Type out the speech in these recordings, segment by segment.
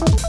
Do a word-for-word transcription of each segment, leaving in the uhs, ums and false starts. We'll be right back.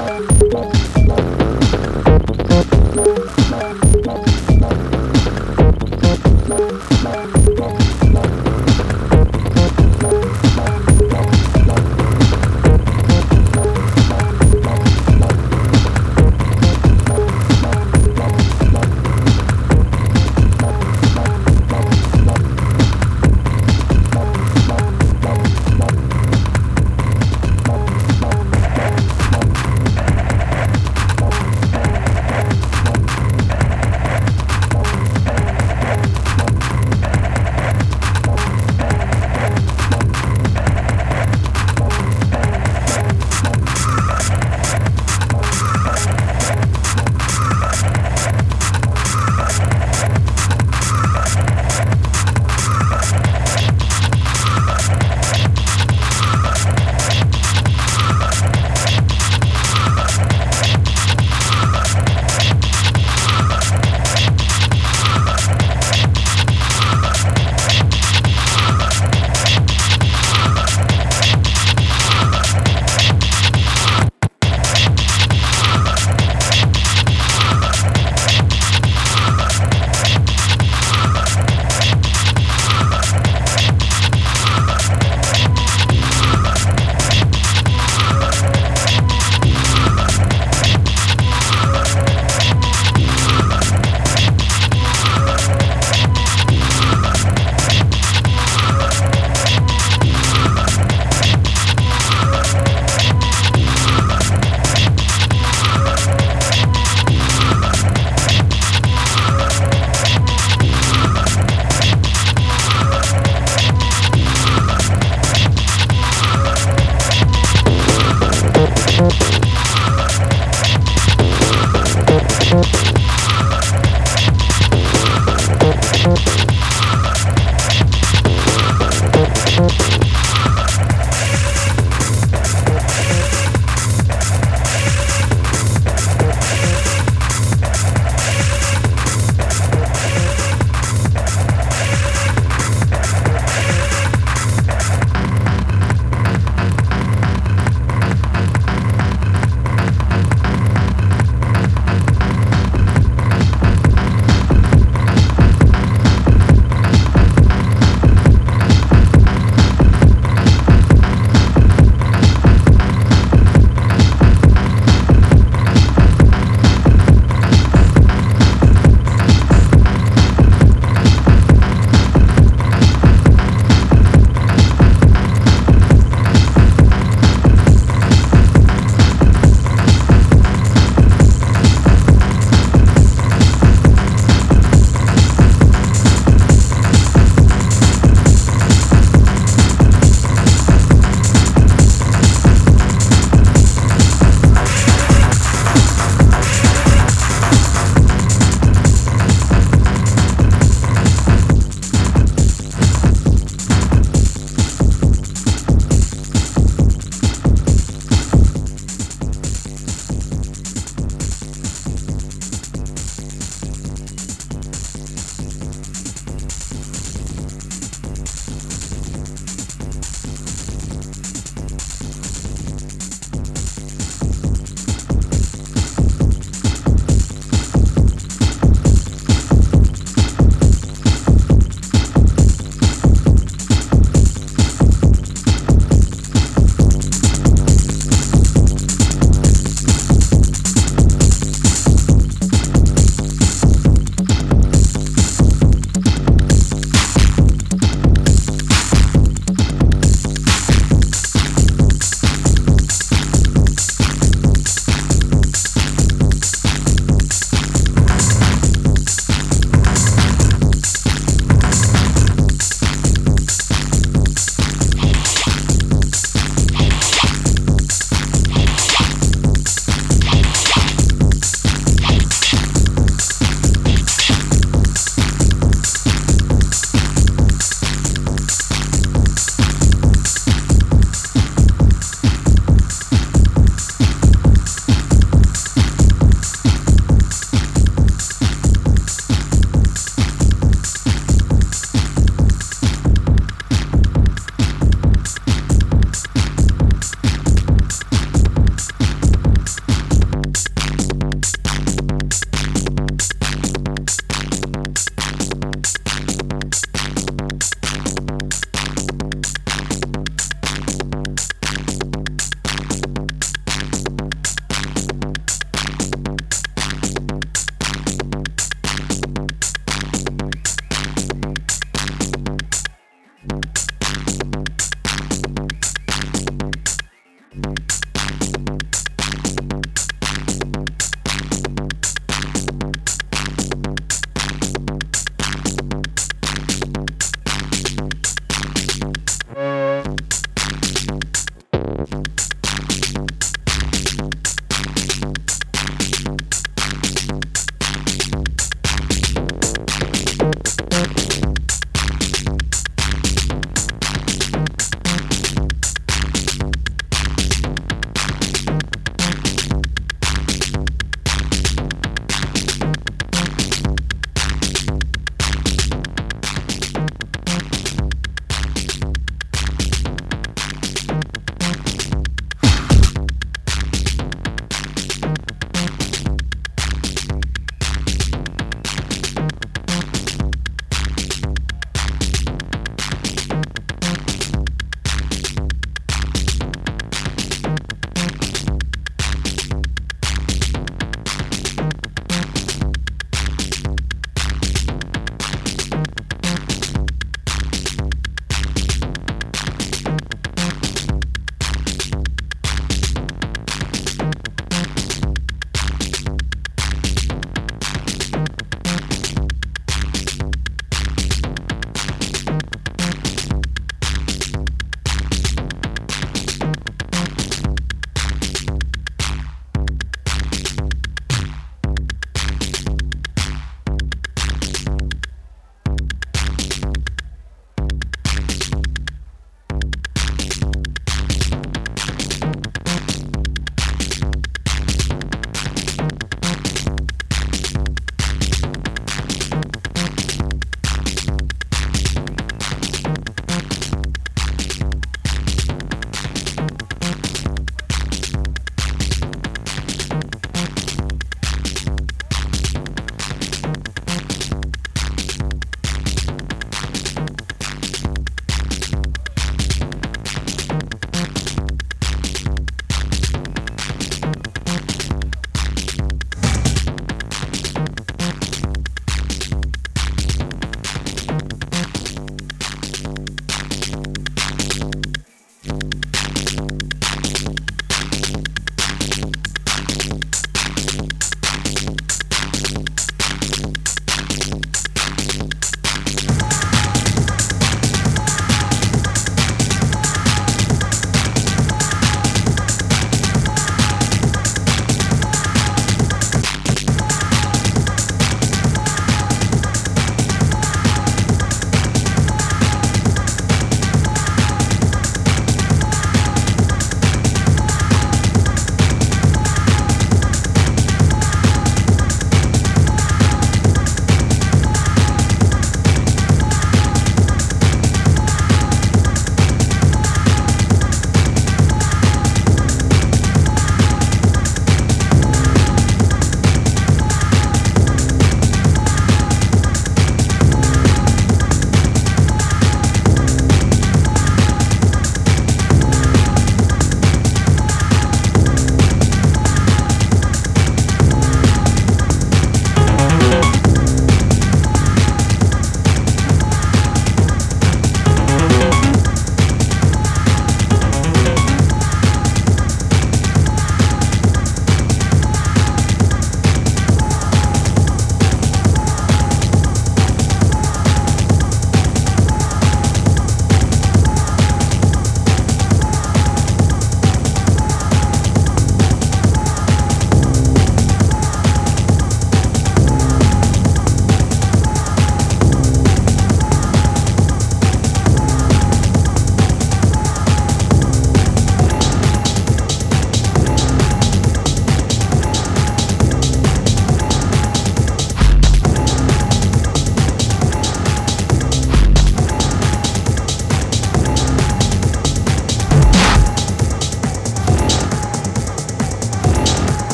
Bye.